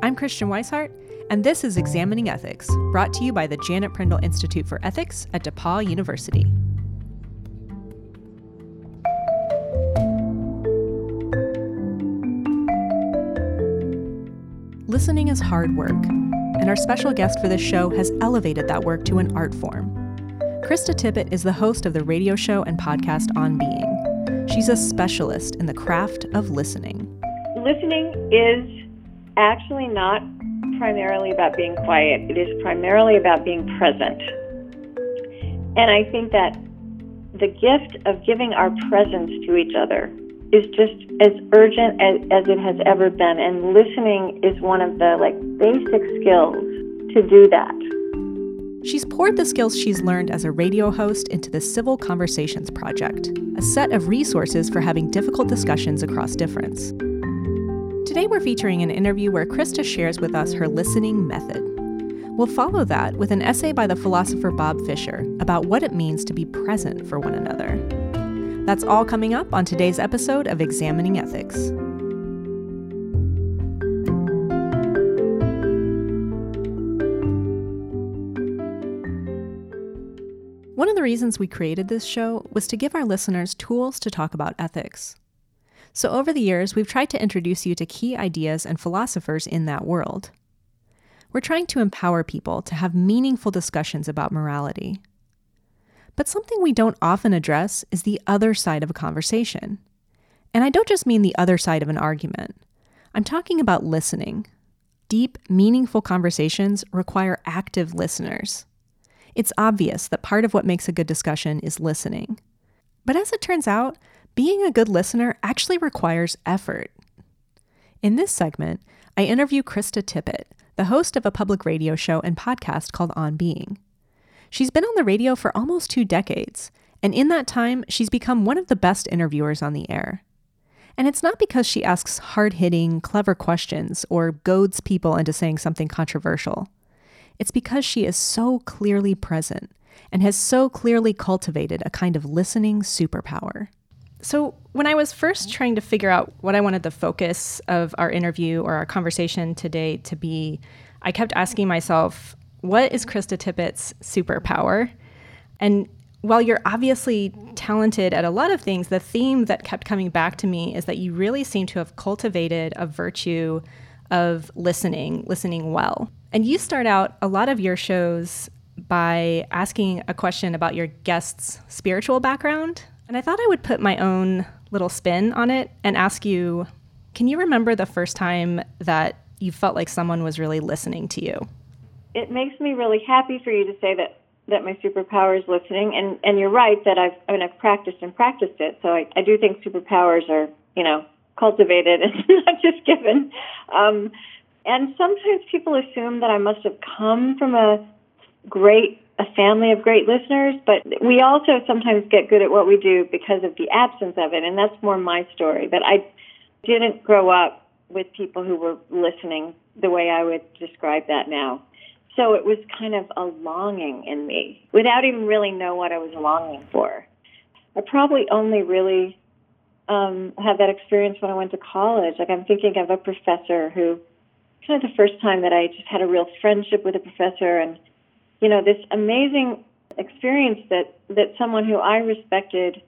I'm Christian Weishart, and this is Examining Ethics, brought to you by the Janet Prindle Institute for Ethics at DePauw University. Listening is hard work, and our special guest for this show has elevated that work to an art form. Krista Tippett is the host of the radio show and podcast On Being. She's a specialist in the craft of listening. Listening is actually not primarily about being quiet. It is primarily about being present. And I think that the gift of giving our presence to each other is just as urgent as it has ever been. And listening is one of the basic skills to do that. She's poured the skills she's learned as a radio host into the Civil Conversations Project, a set of resources for having difficult discussions across difference. Today we're featuring an interview where Krista shares with us her listening method. We'll follow that with an essay by the philosopher Bob Fisher about what it means to be present for one another. That's all coming up on today's episode of Examining Ethics. One of the reasons we created this show was to give our listeners tools to talk about ethics. So over the years, we've tried to introduce you to key ideas and philosophers in that world. We're trying to empower people to have meaningful discussions about morality. But something we don't often address is the other side of a conversation. And I don't just mean the other side of an argument. I'm talking about listening. Deep, meaningful conversations require active listeners. It's obvious that part of what makes a good discussion is listening. But as it turns out, being a good listener actually requires effort. In this segment, I interview Krista Tippett, the host of a public radio show and podcast called On Being. She's been on the radio for almost 2 decades, and in that time, she's become one of the best interviewers on the air. And it's not because she asks hard-hitting, clever questions or goads people into saying something controversial. It's because she is so clearly present and has so clearly cultivated a kind of listening superpower. So when I was first trying to figure out what I wanted the focus of our interview or our conversation today to be, I kept asking myself, what is Krista Tippett's superpower? And while you're obviously talented at a lot of things, the theme that kept coming back to me is that you really seem to have cultivated a virtue of listening well. And you start out a lot of your shows by asking a question about your guest's spiritual background. And I thought I would put my own little spin on it and ask you, can you remember the first time that you felt like someone was really listening to you? It makes me really happy for you to say that my superpower is listening. And you're right that I've practiced and practiced it. So I do think superpowers are, cultivated and not just given. And sometimes people assume that I must have come from a family of great listeners, but we also sometimes get good at what we do because of the absence of it, and that's more my story, that I didn't grow up with people who were listening the way I would describe that now. So it was kind of a longing in me, without even really know what I was longing for. I probably only really had that experience when I went to college. I'm thinking of a professor who, kind of the first time that I just had a real friendship with a professor, and this amazing experience that someone who I respected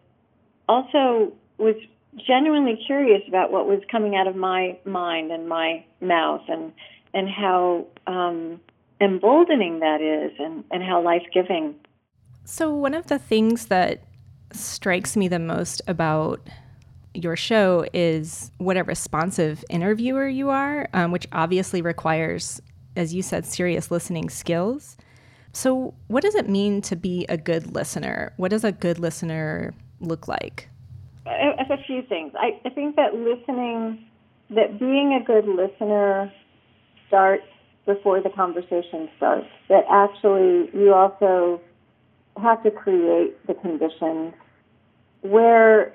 also was genuinely curious about what was coming out of my mind and my mouth, and how emboldening that is, and how life-giving. So one of the things that strikes me the most about your show is what a responsive interviewer you are, which obviously requires, as you said, serious listening skills. So what does it mean to be a good listener? What does a good listener look like? A few things. I think that being a good listener starts before the conversation starts, that actually you also have to create the conditions where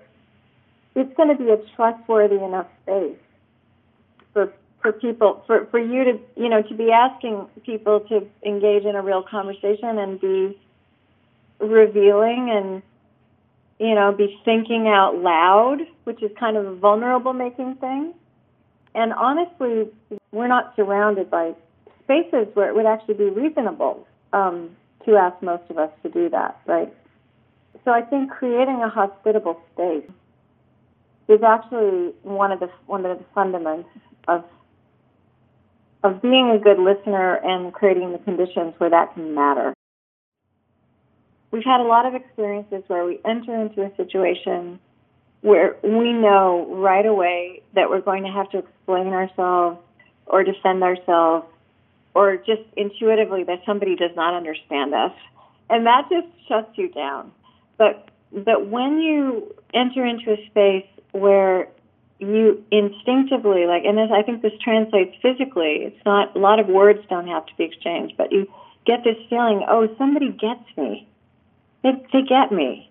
it's going to be a trustworthy enough space for people, for you to, to be asking people to engage in a real conversation and be revealing and, be thinking out loud, which is kind of a vulnerable-making thing. And honestly, we're not surrounded by spaces where it would actually be reasonable to ask most of us to do that, right? So I think creating a hospitable space is actually one of the fundamentals of being a good listener and creating the conditions where that can matter. We've had a lot of experiences where we enter into a situation where we know right away that we're going to have to explain ourselves or defend ourselves, or just intuitively that somebody does not understand us. And that just shuts you down. But when you enter into a space where you instinctively, like, and I think this translates physically, it's not, a lot of words don't have to be exchanged, but you get this feeling, oh, somebody gets me. They get me.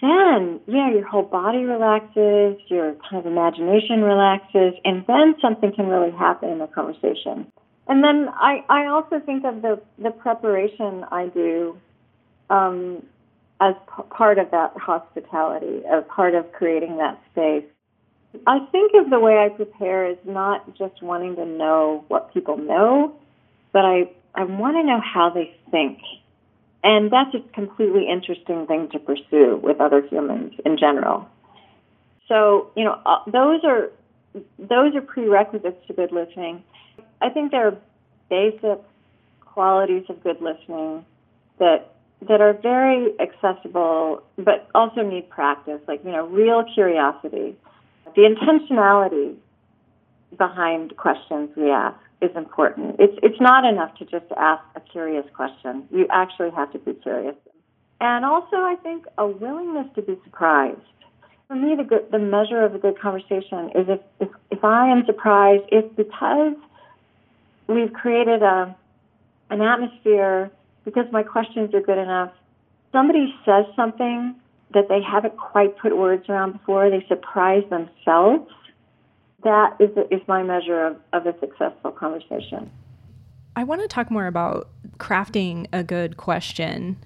Then, yeah, your whole body relaxes, your kind of imagination relaxes, and then something can really happen in the conversation. And then I also think of the preparation I do as part of that hospitality, as part of creating that space. I think of the way I prepare as not just wanting to know what people know, but I want to know how they think. And that's a completely interesting thing to pursue with other humans in general. So, you know, those are prerequisites to good listening. I think there are basic qualities of good listening that are very accessible, but also need practice, like, you know, real curiosity. The intentionality behind questions we ask is important. It's not enough to just ask a curious question. You actually have to be curious. And also, I think, a willingness to be surprised. For me, the measure of a good conversation is if I am surprised, it's because we've created an atmosphere, because my questions are good enough. Somebody says something that they haven't quite put words around before, they surprise themselves. That is my measure of a successful conversation. I want to talk more about crafting a good question.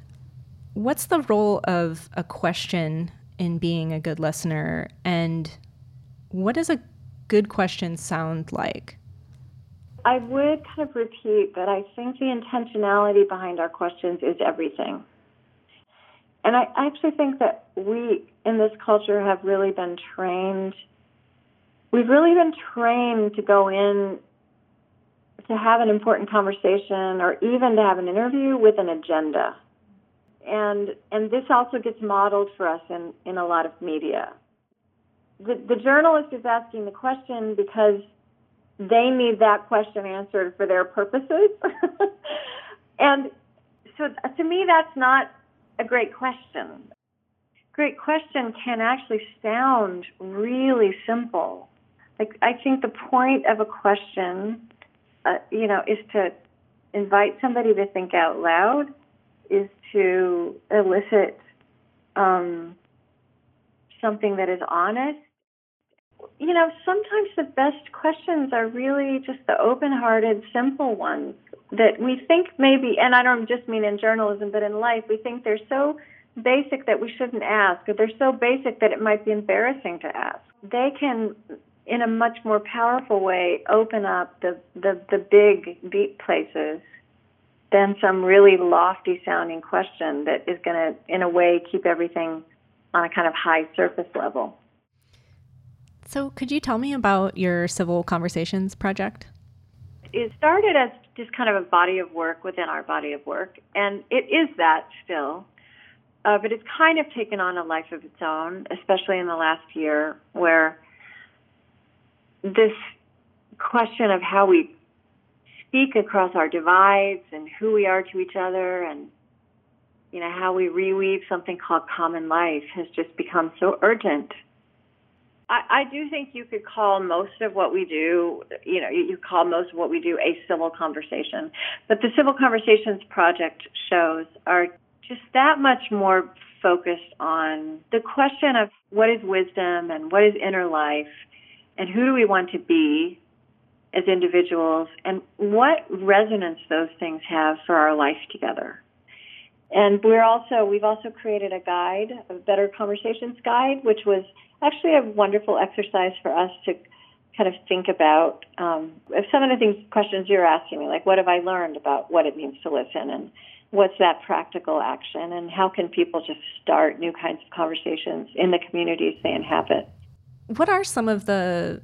What's the role of a question in being a good listener, and what does a good question sound like? I would kind of repeat that I think the intentionality behind our questions is everything. And I actually think that we, in this culture, we've really been trained to go in to have an important conversation or even to have an interview with an agenda. And this also gets modeled for us in a lot of media. The journalist is asking the question because they need that question answered for their purposes. And so to me, that's not a great question. Great question can actually sound really simple. Like, I think the point of a question, is to invite somebody to think out loud, is to elicit something that is honest. You know, sometimes the best questions are really just the open-hearted, simple ones that we think maybe, and I don't just mean in journalism, but in life, we think they're so basic that we shouldn't ask, or they're so basic that it might be embarrassing to ask. They can, in a much more powerful way, open up the big, deep places than some really lofty-sounding question that is going to, in a way, keep everything on a kind of high surface level. So could you tell me about your Civil Conversations Project? It started as just kind of a body of work within our body of work, and it is that still, but it's kind of taken on a life of its own, especially in the last year, where this question of how we speak across our divides and who we are to each other and, you know, how we reweave something called common life has just become so urgent. I do think you could call most of what we do, you call most of what we do a civil conversation. But the Civil Conversations Project shows are just that much more focused on the question of what is wisdom and what is inner life and who do we want to be as individuals and what resonance those things have for our life together. And we've also created a guide, a Better Conversations Guide, which was actually a wonderful exercise for us to kind of think about some of the questions you're asking me, like what have I learned about what it means to listen and what's that practical action and how can people just start new kinds of conversations in the communities they inhabit. What are some of the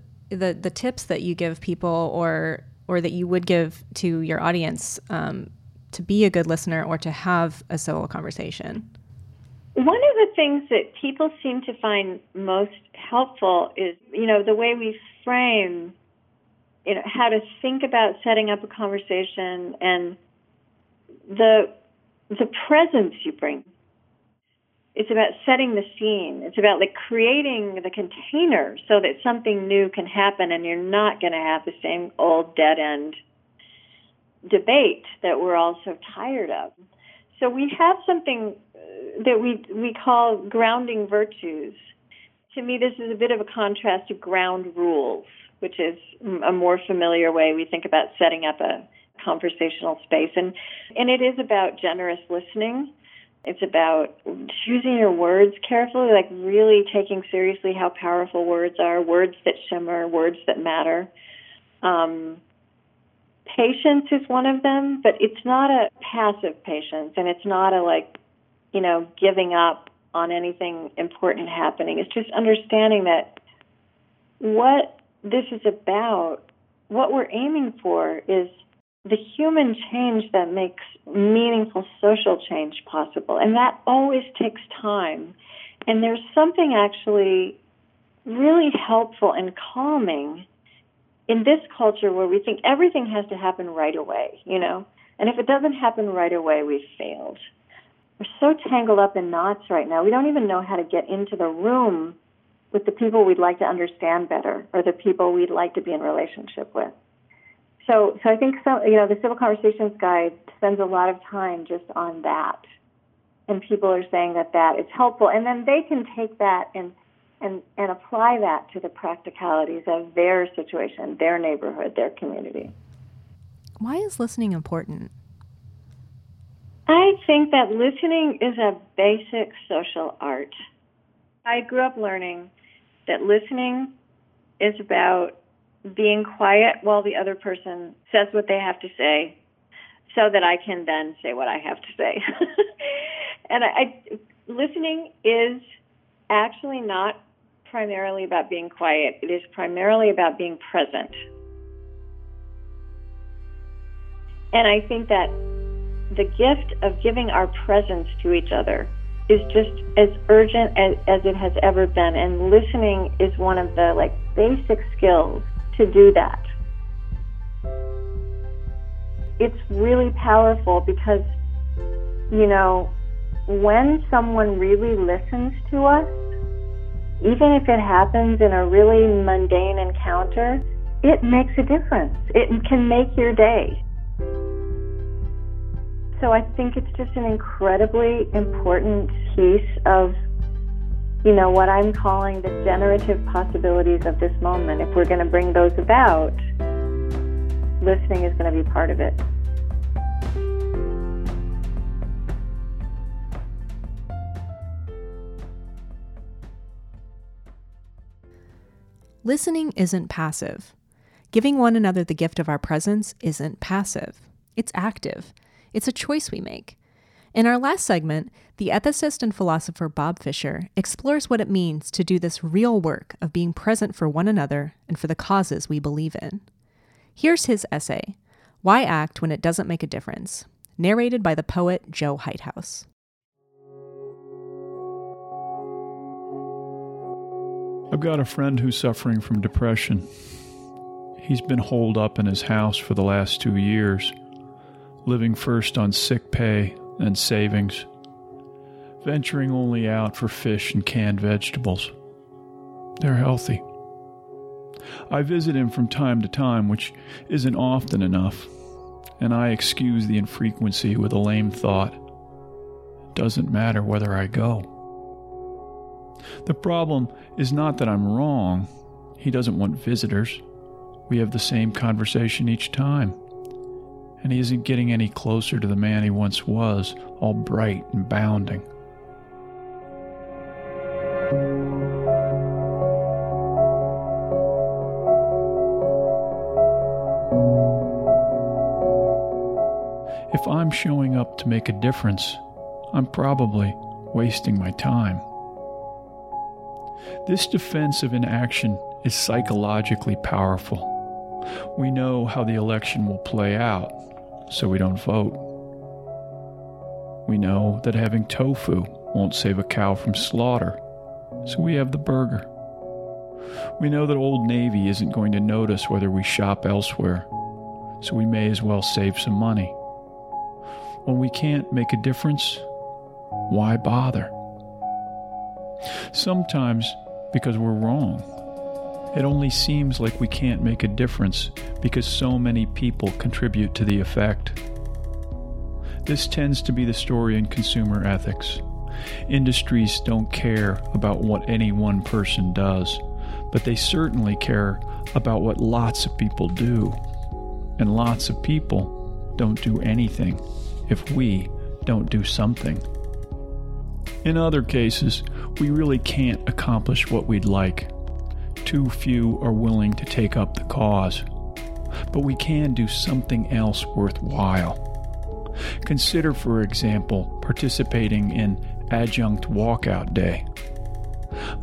tips that you give people or that you would give to your audience to be a good listener or to have a civil conversation? One of the things that people seem to find most helpful is, you know, the way we frame, you know, how to think about setting up a conversation and the presence you bring. It's about setting the scene. It's about like creating the container so that something new can happen and you're not going to have the same old dead-end debate that we're all so tired of. So we have something that we call grounding virtues. To me, this is a bit of a contrast to ground rules, which is a more familiar way we think about setting up a conversational space. And it is about generous listening. It's about choosing your words carefully, like really taking seriously how powerful words are, words that shimmer, words that matter. Patience is one of them, but it's not a passive patience, and it's not a, like, you know, giving up on anything important happening. It's just understanding that what this is about, what we're aiming for is the human change that makes meaningful social change possible. And that always takes time. And there's something actually really helpful and calming in this culture where we think everything has to happen right away, you know? And if it doesn't happen right away, we've failed. We're so tangled up in knots right now. We don't even know how to get into the room with the people we'd like to understand better or the people we'd like to be in relationship with. So I think, you know, the Civil Conversations Guide spends a lot of time just on that. And people are saying that is helpful. And then they can take that and apply that to the practicalities of their situation, their neighborhood, their community. Why is listening important? I think that listening is a basic social art. I grew up learning that listening is about being quiet while the other person says what they have to say so that I can then say what I have to say. And listening is actually not primarily about being quiet. It is primarily about being present. And I think that the gift of giving our presence to each other is just as urgent as it has ever been. And listening is one of the like basic skills to do that. It's really powerful because, you know, when someone really listens to us, even if it happens in a really mundane encounter, it makes a difference. It can make your day. So I think it's just an incredibly important piece of, you know, what I'm calling the generative possibilities of this moment. If we're going to bring those about, listening is going to be part of it. Listening isn't passive. Giving one another the gift of our presence isn't passive. It's active. It's a choice we make. In our last segment, the ethicist and philosopher Bob Fisher explores what it means to do this real work of being present for one another and for the causes we believe in. Here's his essay, Why Act When It Doesn't Make a Difference, narrated by the poet Joe Heithaus. I've got a friend who's suffering from depression. He's been holed up in his house for the last 2 years, living first on sick pay and savings, venturing only out for fish and canned vegetables. They're healthy. I visit him from time to time, which isn't often enough, and I excuse the infrequency with a lame thought. It doesn't matter whether I go. The problem is not that I'm wrong. He doesn't want visitors. We have the same conversation each time. And he isn't getting any closer to the man he once was, all bright and bounding. If I'm showing up to make a difference, I'm probably wasting my time. This defense of inaction is psychologically powerful. We know how the election will play out, so we don't vote. We know that having tofu won't save a cow from slaughter, so we have the burger. We know that Old Navy isn't going to notice whether we shop elsewhere, so we may as well save some money. When we can't make a difference, why bother? Sometimes because we're wrong. It only seems like we can't make a difference because so many people contribute to the effect. This tends to be the story in consumer ethics. Industries don't care about what any one person does, but they certainly care about what lots of people do. And lots of people don't do anything if we don't do something. In other cases, we really can't accomplish what we'd like. Too few are willing to take up the cause. But we can do something else worthwhile. Consider, for example, participating in Adjunct Walkout Day.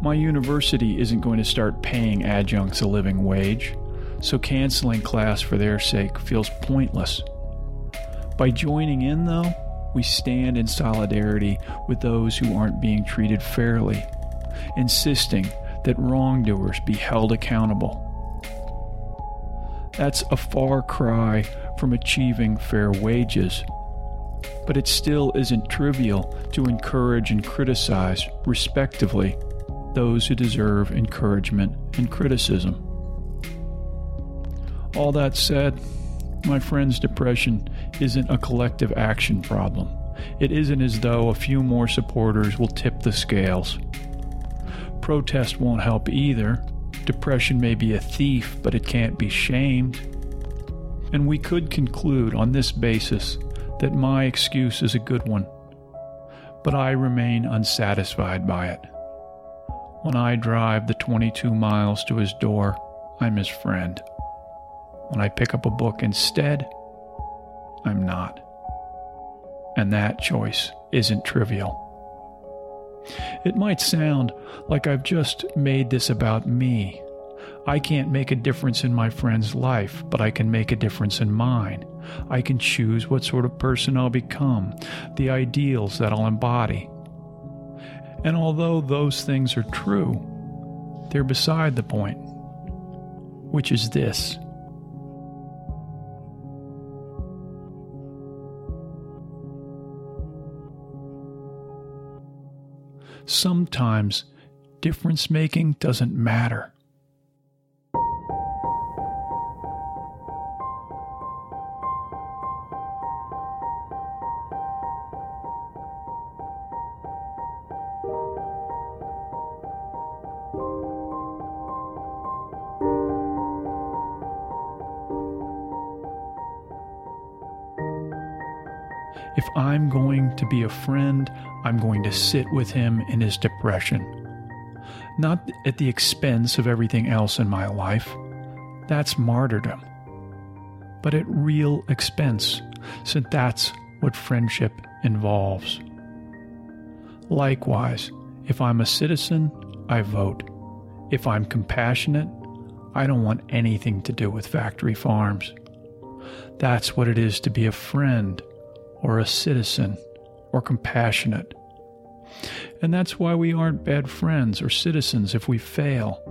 My university isn't going to start paying adjuncts a living wage, so canceling class for their sake feels pointless. By joining in, though, we stand in solidarity with those who aren't being treated fairly, insisting that wrongdoers be held accountable. That's a far cry from achieving fair wages, but it still isn't trivial to encourage and criticize, respectively, those who deserve encouragement and criticism. All that said, my friend's depression isn't a collective action problem. It isn't as though a few more supporters will tip the scales. Protest won't help either. Depression may be a thief, but it can't be shamed. And we could conclude on this basis that my excuse is a good one, but I remain unsatisfied by it. When I drive the 22 miles to his door, I'm his friend. When I pick up a book instead, I'm not. And that choice isn't trivial. It might sound like I've just made this about me. I can't make a difference in my friend's life, but I can make a difference in mine. I can choose what sort of person I'll become, the ideals that I'll embody. And although those things are true, they're beside the point, which is this. Sometimes difference-making doesn't matter. If I'm going to be a friend, I'm going to sit with him in his depression. Not at the expense of everything else in my life. That's martyrdom. But at real expense, since that's what friendship involves. Likewise, if I'm a citizen, I vote. If I'm compassionate, I don't want anything to do with factory farms. That's what it is to be a friend, or a citizen, or compassionate. And that's why we aren't bad friends or citizens if we fail,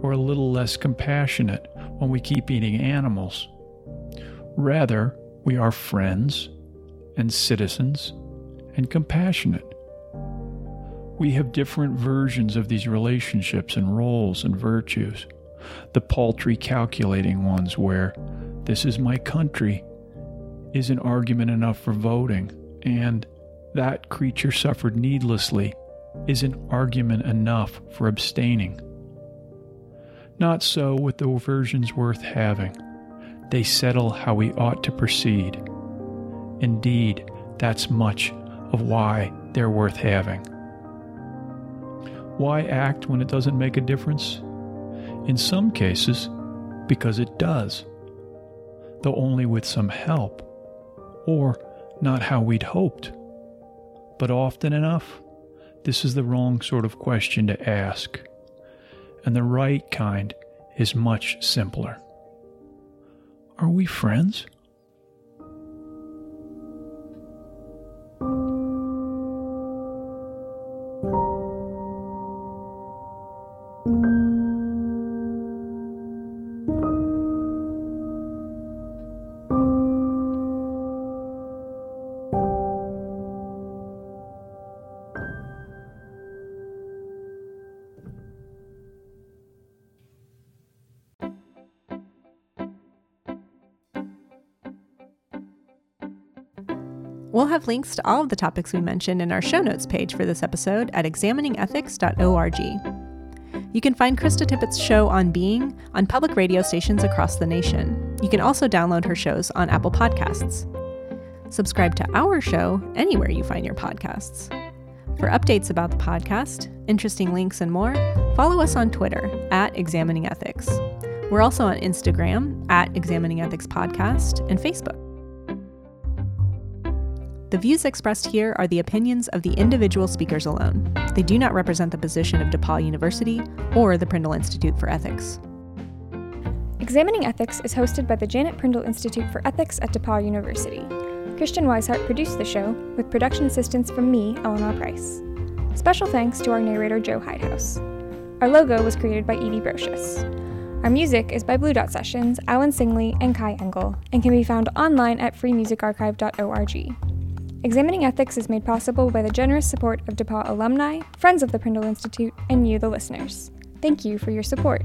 or a little less compassionate when we keep eating animals. Rather, we are friends, and citizens, and compassionate. We have different versions of these relationships and roles and virtues, the paltry calculating ones where, this is my country, isn't argument enough for voting, and that creature suffered needlessly isn't argument enough for abstaining. Not so with the versions worth having. They settle how we ought to proceed. Indeed, that's much of why they're worth having. Why act when it doesn't make a difference? In some cases, because it does, though only with some help, or not how we'd hoped. But often enough, this is the wrong sort of question to ask, and the right kind is much simpler. Are we friends? We'll have links to all of the topics we mentioned in our show notes page for this episode at examiningethics.org. You can find Krista Tippett's show On Being on public radio stations across the nation. You can also download her shows on Apple Podcasts. Subscribe to our show anywhere you find your podcasts. For updates about the podcast, interesting links, and more, follow us on Twitter at Examining Ethics. We're also on Instagram at Examining Ethics Podcast and Facebook. The views expressed here are the opinions of the individual speakers alone. They do not represent the position of DePauw University or the Prindle Institute for Ethics. Examining Ethics is hosted by the Janet Prindle Institute for Ethics at DePauw University. Christian Weishart produced the show, with production assistance from me, Eleanor Price. Special thanks to our narrator, Joe Heithaus. Our logo was created by Edie Brocious. Our music is by Blue Dot Sessions, Alan Singley, and Kai Engel, and can be found online at freemusicarchive.org. Examining Ethics is made possible by the generous support of DePauw alumni, friends of the Prindle Institute, and you, the listeners. Thank you for your support.